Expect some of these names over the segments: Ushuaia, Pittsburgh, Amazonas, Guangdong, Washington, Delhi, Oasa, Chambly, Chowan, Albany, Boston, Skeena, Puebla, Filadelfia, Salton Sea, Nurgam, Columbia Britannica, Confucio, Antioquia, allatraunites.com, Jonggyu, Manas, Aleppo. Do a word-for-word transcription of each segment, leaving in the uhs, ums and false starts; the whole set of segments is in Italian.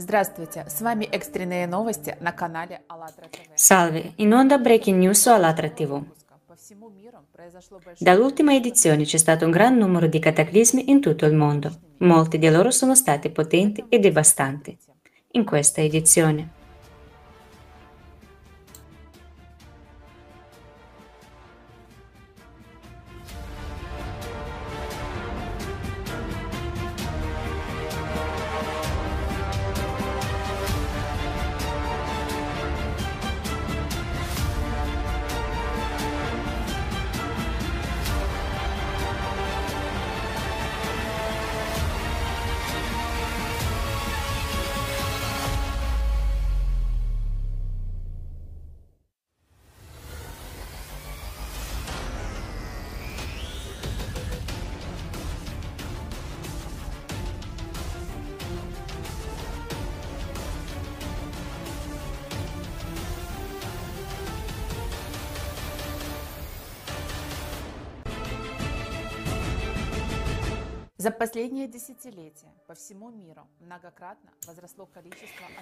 Здравствуйте, с вами экстренные новости на канале AllatRa ти ви. Salve, in onda breaking news su AllatRa ti vi. Dall'ultima edizione c'è stato un gran numero di cataclismi in tutto il mondo. Molti di loro sono stati potenti e devastanti. In questa edizione.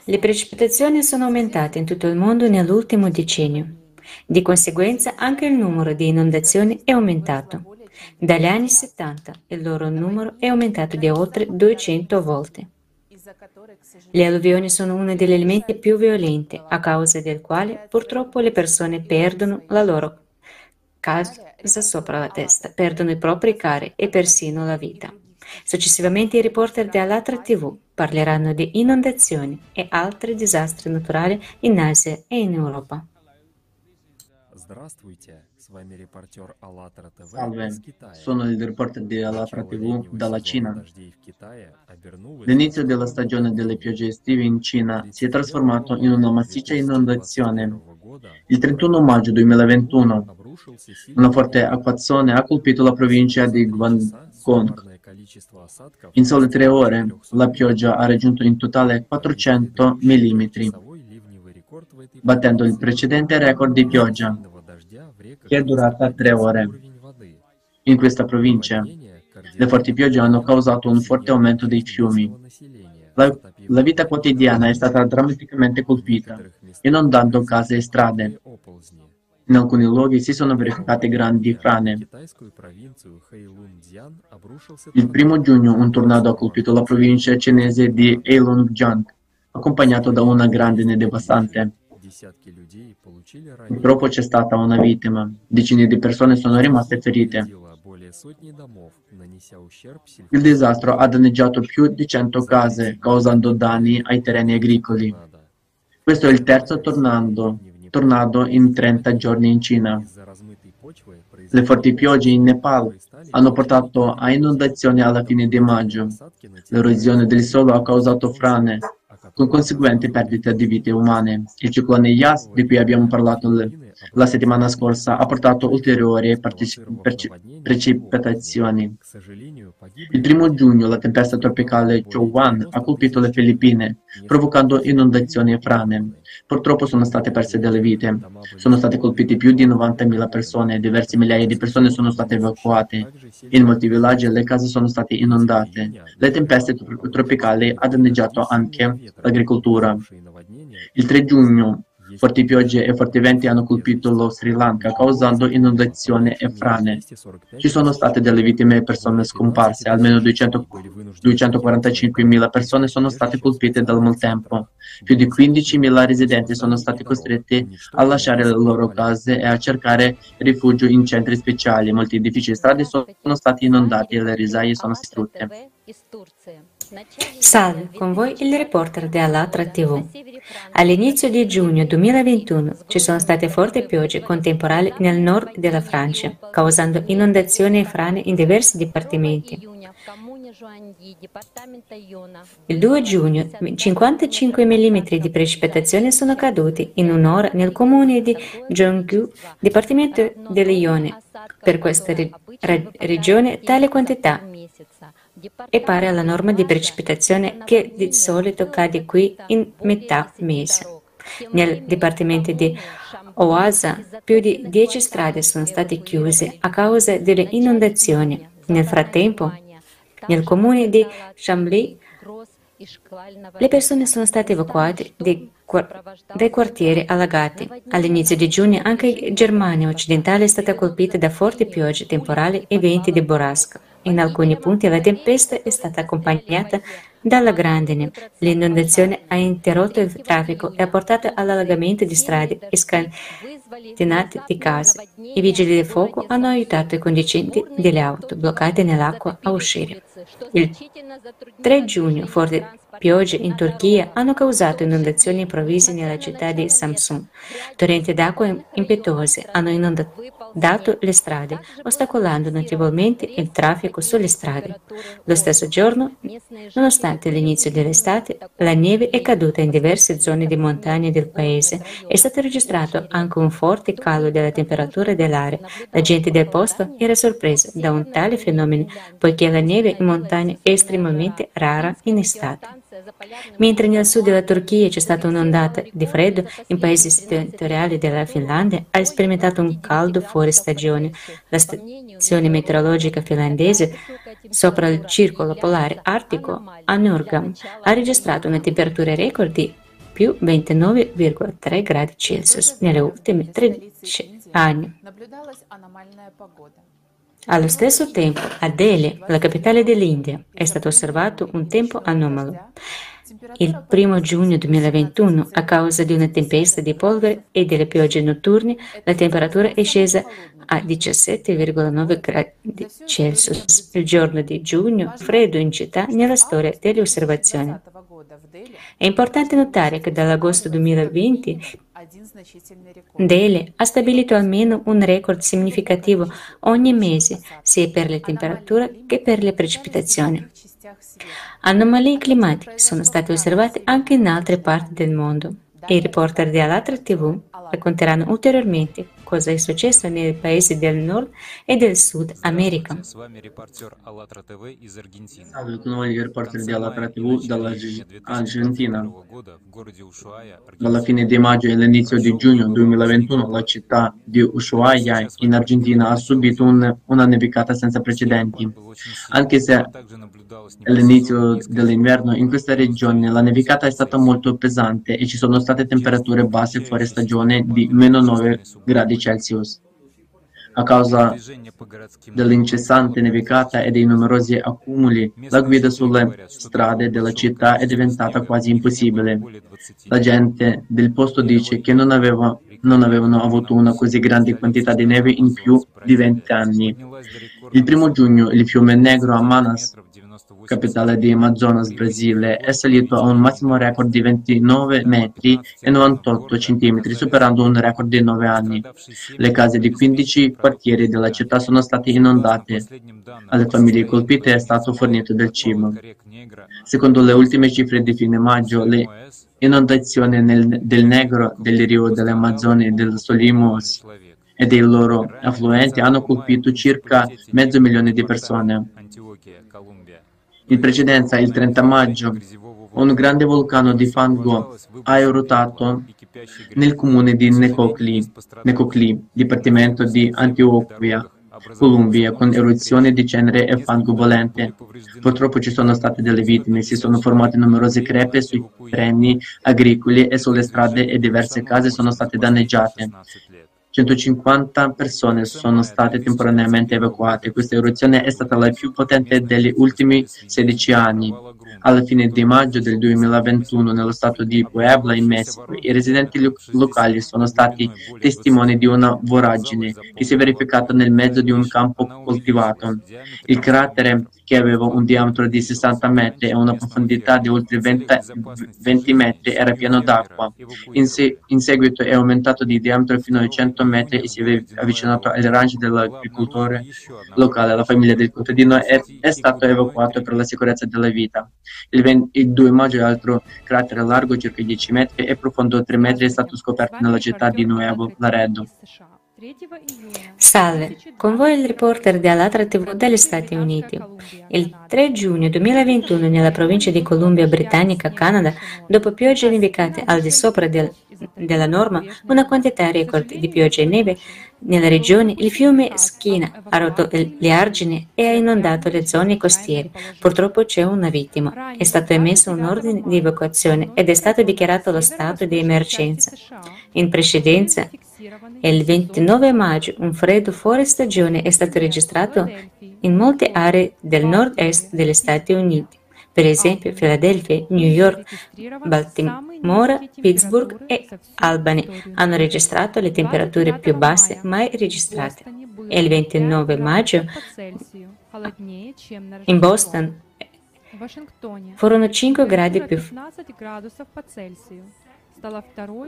Le precipitazioni sono aumentate in tutto il mondo nell'ultimo decennio. Di conseguenza anche il numero di inondazioni è aumentato. Dagli anni settanta il loro numero è aumentato di oltre duecento volte. Le alluvioni sono uno degli elementi più violenti, a causa del quale purtroppo le persone perdono la loro casa sopra la testa, perdono i propri cari e persino la vita. Successivamente i reporter di AllatRa ti vi parleranno di inondazioni e altri disastri naturali in Asia e in Europa. Salve, sono il reporter di AllatRa ti vi dalla Cina. L'inizio della stagione delle piogge estive in Cina si è trasformato in una massiccia inondazione. Il trentuno maggio duemilaventuno una forte acquazzone ha colpito la provincia di Guangdong. In sole tre ore la pioggia ha raggiunto in totale quattrocento millimetri, battendo il precedente record di pioggia, che è durata tre ore. In questa provincia le forti piogge hanno causato un forte aumento dei fiumi. La, la vita quotidiana è stata drammaticamente colpita, inondando case e strade. In alcuni luoghi si sono verificate grandi frane. Il primo giugno un tornado ha colpito la provincia cinese di Heilongjiang, accompagnato da una grandine devastante. Purtroppo c'è stata una vittima, decine di persone sono rimaste ferite. Il disastro ha danneggiato più di cento case, causando danni ai terreni agricoli. Questo è il terzo tornado. tornado in trenta giorni in Cina. Le forti piogge in Nepal hanno portato a inondazioni alla fine di maggio. L'erosione del suolo ha causato frane, con conseguente perdita di vite umane. Il ciclone Yas, di cui abbiamo parlato la settimana scorsa, ha portato ulteriori precipitazioni. Il primo giugno la tempesta tropicale Chowan ha colpito le Filippine, provocando inondazioni e frane. Purtroppo sono state perse delle vite. Sono state colpite più di novantamila persone, diverse migliaia di persone sono state evacuate. In molti villaggi le case sono state inondate. Le tempeste tropicali hanno danneggiato anche l'agricoltura. Il tre giugno forti piogge e forti venti hanno colpito lo Sri Lanka, causando inondazioni e frane. Ci sono state delle vittime e persone scomparse, almeno duecentoquarantacinquemila persone sono state colpite dal maltempo. Più di quindicimila residenti sono stati costretti a lasciare le loro case e a cercare rifugio in centri speciali. Molti edifici e strade sono stati inondati e le risaie sono distrutte. Salve, con voi il reporter di AllatRa ti vi. All'inizio di giugno duemilaventuno ci sono state forti piogge con temporali nel nord della Francia, causando inondazioni e frane in diversi dipartimenti. Il due giugno cinquantacinque millimetri di precipitazioni sono caduti in un'ora nel comune di Jonggyu, dipartimento dell'Ione. Per questa re- re- regione tale quantità è pari alla norma di precipitazione che di solito cade qui in metà mese. Nel dipartimento di Oasa più di dieci strade sono state chiuse a causa delle inondazioni. Nel frattempo, nel comune di Chambly Le persone sono state evacuate dai, dai quartieri allagati. All'inizio di giugno anche Germania occidentale è stata colpita da forti piogge temporali e venti di burrasca. In alcuni punti la tempesta è stata accompagnata dalla grandine. L'inondazione ha interrotto il traffico e ha portato all'allagamento di strade e scantinate di case. I vigili del fuoco hanno aiutato i conducenti delle auto bloccate nell'acqua a uscire. Il tre giugno forti piogge in Turchia hanno causato inondazioni improvvise nella città di Samsun. Torrenti d'acqua impetuose hanno inondato le strade, ostacolando notevolmente il traffico sulle strade. Lo stesso giorno, nonostante l'inizio dell'estate, la neve è caduta in diverse zone di montagna del paese. È stato registrato anche un forte calo della temperatura dell'aria. La gente del posto era sorpresa da un tale fenomeno, poiché la neve in montagna è estremamente rara in estate. Mentre nel sud della Turchia c'è stata un'ondata di freddo, in paesi settentrionali della Finlandia ha sperimentato un caldo fuori stagione. La stazione meteorologica finlandese sopra il circolo polare artico a Nurgam ha registrato una temperatura record di più ventinove virgola tre gradi Celsius nelle ultime tredici anni. Allo stesso tempo, a Delhi, la capitale dell'India, è stato osservato un tempo anomalo. Il primo giugno duemilaventuno, a causa di una tempesta di polvere e delle piogge notturne, la temperatura è scesa a diciassette virgola nove gradi Celsius, il giorno di giugno freddo in città nella storia delle osservazioni. È importante notare che dall'agosto duemilaventi Delhi ha stabilito almeno un record significativo ogni mese, sia per le temperature che per le precipitazioni. Anomalie climatiche sono state osservate anche in altre parti del mondo e i reporter di AllatRa tivù racconteranno ulteriormente cosa è successo nei paesi del Nord e del Sud America. Saluto noi i reporter di AllatRa tivù dall'Argentina. Dalla fine di maggio e all'inizio di giugno duemilaventuno la città di Ushuaia in Argentina ha subito un, una nevicata senza precedenti. Anche se all'inizio dell'inverno in questa regione la nevicata è stata molto pesante e ci sono state temperature basse fuori stagione di meno nove gradi Celsius. A causa dell'incessante nevicata e dei numerosi accumuli, la guida sulle strade della città è diventata quasi impossibile. La gente del posto dice che non, aveva, non avevano avuto una così grande quantità di neve in più di venti anni. Il primo giugno il fiume Negro a Manas, capitale di Amazonas, Brasile, è salito a un massimo record di ventinove metri e novantotto centimetri, superando un record di nove anni. Le case di quindici quartieri della città sono state inondate. Alle famiglie colpite è stato fornito del cibo. Secondo le ultime cifre di fine maggio, le inondazioni nel, del Negro, del Rio dell'Amazzone e del Solimões e dei loro affluenti hanno colpito circa mezzo milione di persone. In precedenza, il trenta maggio, un grande vulcano di fango ha eruttato nel comune di Necoclí, Necoclí, dipartimento di Antioquia, Columbia, con eruzione di cenere e fango bollente. Purtroppo ci sono state delle vittime, si sono formate numerose crepe sui terreni agricoli e sulle strade e diverse case sono state danneggiate. centocinquanta persone sono state temporaneamente evacuate. Questa eruzione è stata la più potente degli ultimi sedici anni. Alla fine di maggio del duemilaventuno, nello stato di Puebla, in Messico, i residenti lo- locali sono stati testimoni di una voragine che si è verificata nel mezzo di un campo coltivato. Il cratere, che aveva un diametro di sessanta metri e una profondità di oltre venti metri, era pieno d'acqua. In, se- in seguito è aumentato di diametro fino a cento metri e si è avvicinato al ranch dell'agricoltore locale. La famiglia del contadino è, è stato evacuato per la sicurezza della vita. Il, venti, il due maggio l'altro cratere largo circa dieci metri e profondo tre metri è stato scoperto nella città di Nuevo Laredo. Salve, con voi il reporter di AllatRa ti vu degli Stati Uniti. Il tre giugno duemilaventuno nella provincia di Columbia Britannica, Canada, dopo piogge nevicate al di sopra del, della norma, una quantità record di piogge e neve nella regione, il fiume Skeena ha rotto le argini e ha inondato le zone costiere. Purtroppo c'è una vittima. È stato emesso un ordine di evacuazione ed è stato dichiarato lo stato di emergenza. In precedenza, il ventinove maggio, un freddo fuori stagione è stato registrato in molte aree del nord-est degli Stati Uniti, per esempio Filadelfia, New York, Baltimora, Pittsburgh e Albany hanno registrato le temperature più basse mai registrate. E il ventinove maggio in Boston furono cinque gradi più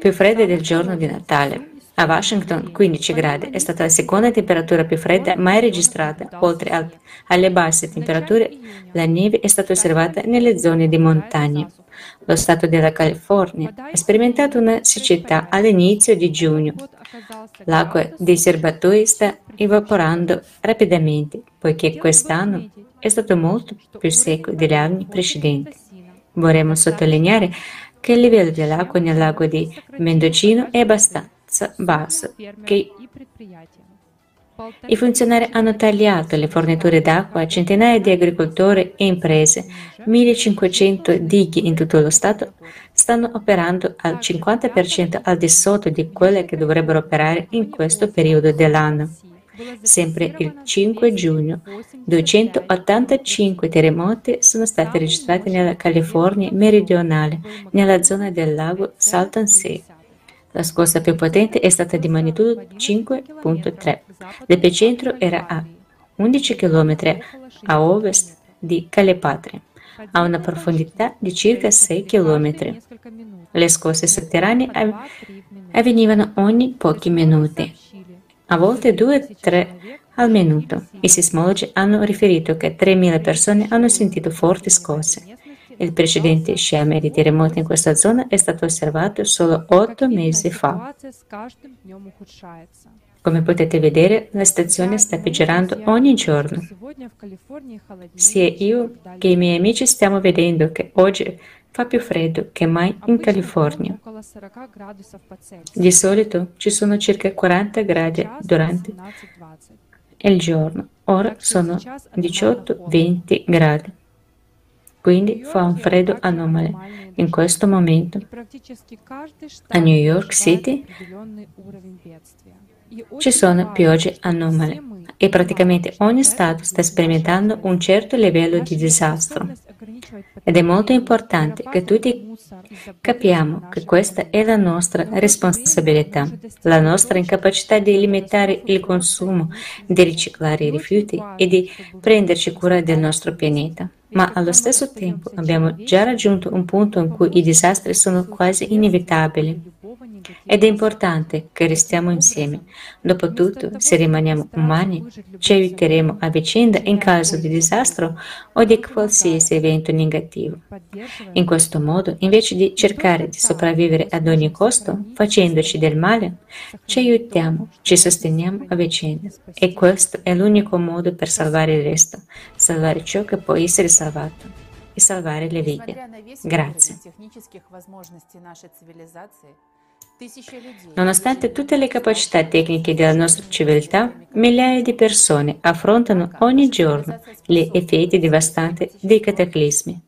più fredda del giorno di Natale. A Washington, quindici gradi, è stata la seconda temperatura più fredda mai registrata. Oltre al, alle basse temperature, la neve è stata osservata nelle zone di montagna. Lo Stato della California ha sperimentato una siccità all'inizio di giugno. L'acqua dei serbatoi sta evaporando rapidamente, poiché quest'anno è stato molto più secco degli anni precedenti. Vorremmo sottolineare che il livello dell'acqua nel lago di Mendocino è abbastanza basso, che i funzionari hanno tagliato le forniture d'acqua a centinaia di agricoltori e imprese. millecinquecento dighe in tutto lo Stato stanno operando al cinquanta per cento al di sotto di quelle che dovrebbero operare in questo periodo dell'anno. Sempre il cinque giugno, duecentottantacinque terremoti sono stati registrati nella California meridionale, nella zona del lago Salton Sea. La scossa più potente è stata di magnitudo cinque virgola tre. L'epicentro era a undici chilometri a ovest di Calipatri, a una profondità di circa sei chilometri. Le scosse sotterranee avvenivano ogni pochi minuti, a volte due o tre al minuto. I sismologi hanno riferito che tremila persone hanno sentito forti scosse. Il precedente sciame di terremoti in questa zona è stato osservato solo otto mesi fa. Come potete vedere, la situazione sta peggiorando ogni giorno. Sia io che i miei amici stiamo vedendo che oggi fa più freddo che mai in California. Di solito ci sono circa quaranta gradi durante il giorno, ora sono diciotto venti gradi. Quindi fa un freddo anomalo in questo momento. A New York City ci sono piogge anomale e praticamente ogni Stato sta sperimentando un certo livello di disastro. Ed è molto importante che tutti capiamo che questa è la nostra responsabilità, la nostra incapacità di limitare il consumo, di riciclare i rifiuti e di prenderci cura del nostro pianeta. Ma allo stesso tempo abbiamo già raggiunto un punto in cui i disastri sono quasi inevitabili. Ed è importante che restiamo insieme. Dopotutto, se rimaniamo umani, ci aiuteremo a vicenda in caso di disastro o di qualsiasi evento negativo. In questo modo, invece di cercare di sopravvivere ad ogni costo, facendoci del male, ci aiutiamo, ci sosteniamo a vicenda. E questo è l'unico modo per salvare il resto, salvare ciò che può essere salvato e salvare le vite. Grazie. Nonostante tutte le capacità tecniche della nostra civiltà, migliaia di persone affrontano ogni giorno gli effetti devastanti dei cataclismi.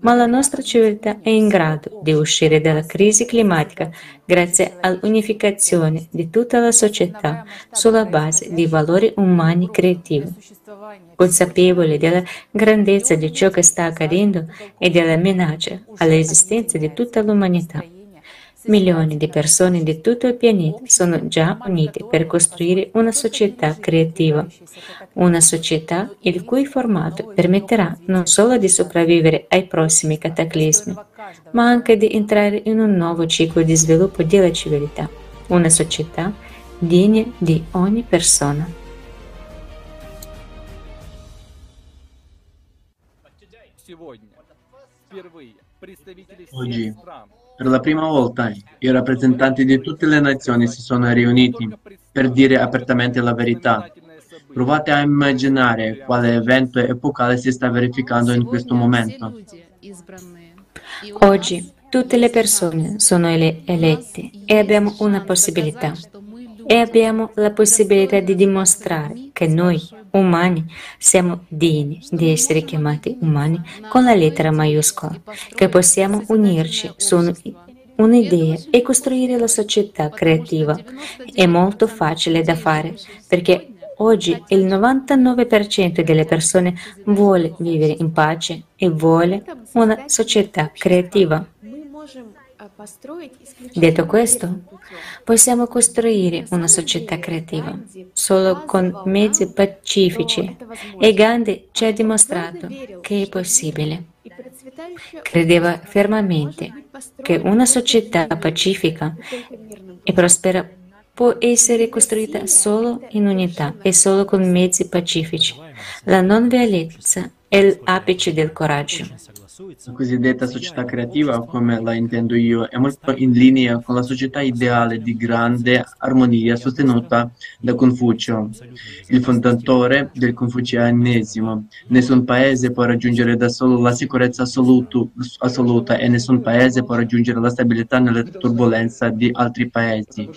Ma la nostra civiltà è in grado di uscire dalla crisi climatica grazie all'unificazione di tutta la società sulla base di valori umani creativi. Consapevoli della grandezza di ciò che sta accadendo e della minaccia all'esistenza di tutta l'umanità, milioni di persone di tutto il pianeta sono già unite per costruire una società creativa, una società il cui formato permetterà non solo di sopravvivere ai prossimi cataclismi, ma anche di entrare in un nuovo ciclo di sviluppo della civiltà, una società degna di ogni persona. Сегодня впервые представители Oggi, per la prima volta, i rappresentanti di tutte le nazioni si sono riuniti per dire apertamente la verità. Provate a immaginare quale evento epocale si sta verificando in questo momento. Oggi tutte le persone sono ele- elette e abbiamo una possibilità. E abbiamo la possibilità di dimostrare che noi, umani, siamo degni di essere chiamati umani con la lettera maiuscola, che possiamo unirci su un'idea e costruire la società creativa. È molto facile da fare, perché oggi il novantanove per cento delle persone vuole vivere in pace e vuole una società creativa. Detto questo, possiamo costruire una società creativa solo con mezzi pacifici e Gandhi ci ha dimostrato che è possibile. Credeva fermamente che una società pacifica e prospera può essere costruita solo in unità e solo con mezzi pacifici. La non violenza è l'apice del coraggio. La cosiddetta società creativa, come la intendo io, è molto in linea con la società ideale di grande armonia sostenuta da Confucio, il fondatore del confucianesimo. Nessun paese può raggiungere da solo la sicurezza assoluta e nessun paese può raggiungere la stabilità nella turbolenza di altri paesi.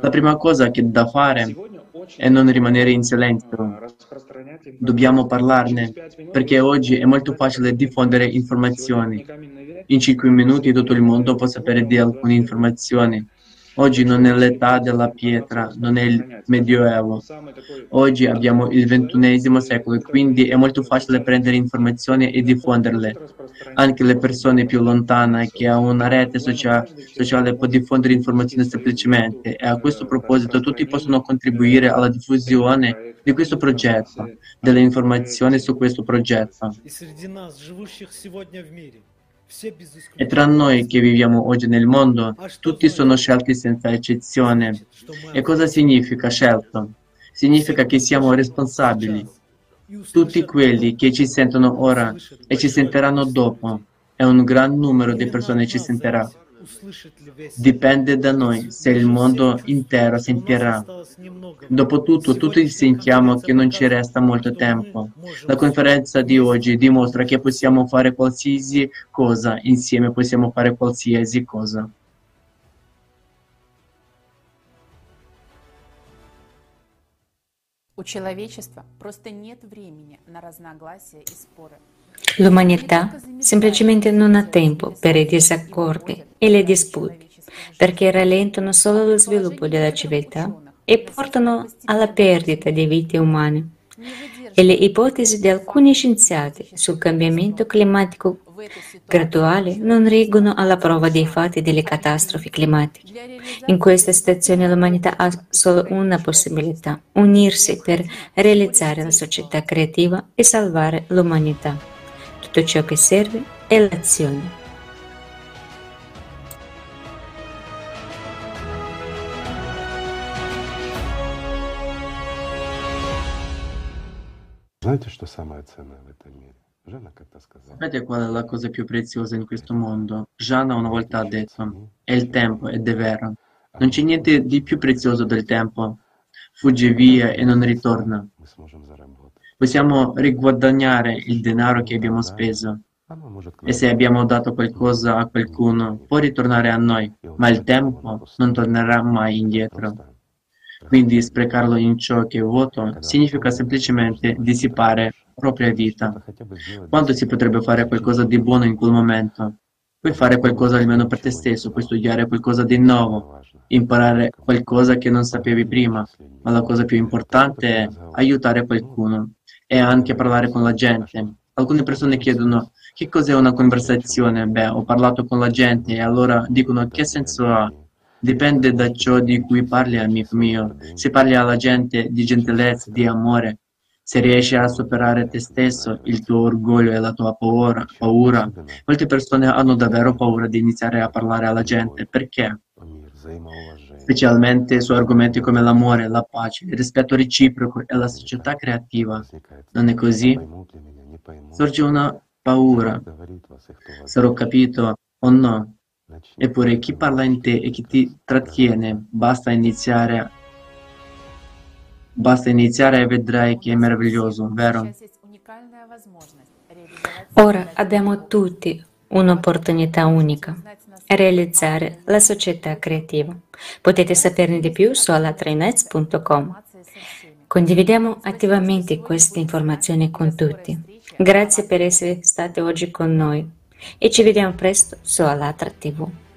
La prima cosa che da fare è non rimanere in silenzio. Dobbiamo parlarne, perché oggi è molto facile diffondere informazioni. In cinque minuti tutto il mondo può sapere di alcune informazioni. Oggi non è l'età della pietra, non è il Medioevo. Oggi abbiamo il ventunesimo secolo e quindi è molto facile prendere informazioni e diffonderle. Anche le persone più lontane che hanno una rete socia- sociale può diffondere informazioni semplicemente e a questo proposito tutti possono contribuire alla diffusione di questo progetto, delle informazioni su questo progetto. E tra noi che viviamo oggi nel mondo, tutti sono scelti senza eccezione. E cosa significa scelto? Significa che siamo responsabili. Tutti quelli che ci sentono ora e ci sentiranno dopo, e un gran numero di persone ci sentirà. Dipende da noi se il mondo intero sentirà. Dopotutto tutti sentiamo che non ci resta molto tempo. La conferenza di oggi dimostra che possiamo fare qualsiasi cosa, insieme possiamo fare qualsiasi cosa. L'umanità semplicemente non ha tempo per i disaccordi e le dispute, perché rallentano solo lo sviluppo della civiltà e portano alla perdita di vite umane. E le ipotesi di alcuni scienziati sul cambiamento climatico graduale non reggono alla prova dei fatti delle catastrofi climatiche. In questa situazione l'umanità ha solo una possibilità: unirsi per realizzare la società creativa e salvare l'umanità. Tutto ciò che serve è l'azione. Sapete qual è la cosa più preziosa in questo mondo? Gianna una volta ha detto: è il tempo, ed è vero. Non c'è niente di più prezioso del tempo. Fugge via e non ritorna. Possiamo riguadagnare il denaro che abbiamo speso. E se abbiamo dato qualcosa a qualcuno, può ritornare a noi, ma il tempo non tornerà mai indietro. Quindi sprecarlo in ciò che è vuoto significa semplicemente dissipare la propria vita. Quanto si potrebbe fare qualcosa di buono in quel momento? Puoi fare qualcosa almeno per te stesso, puoi studiare qualcosa di nuovo, imparare qualcosa che non sapevi prima, ma la cosa più importante è aiutare qualcuno e anche parlare con la gente. Alcune persone chiedono: che cos'è una conversazione? Beh, ho parlato con la gente, e allora dicono: che senso ha? Dipende da ciò di cui parli, amico mio. Se parli alla gente di gentilezza, di amore, se riesci a superare te stesso, il tuo orgoglio e la tua paura, paura. Molte persone hanno davvero paura di iniziare a parlare alla gente. Perché? Specialmente su argomenti come l'amore, la pace, il rispetto reciproco e la società creativa. Non è così? Sorge una paura. Sarò capito o no? Eppure chi parla in te e chi ti trattiene, basta iniziare, basta iniziare e vedrai che è meraviglioso, vero? Ora abbiamo tutti un'opportunità unica, realizzare la società creativa. Potete saperne di più su allatraunites punto com. Condividiamo attivamente queste informazioni con tutti. Grazie per essere stati oggi con noi e ci vediamo presto su AllatRa ti vu.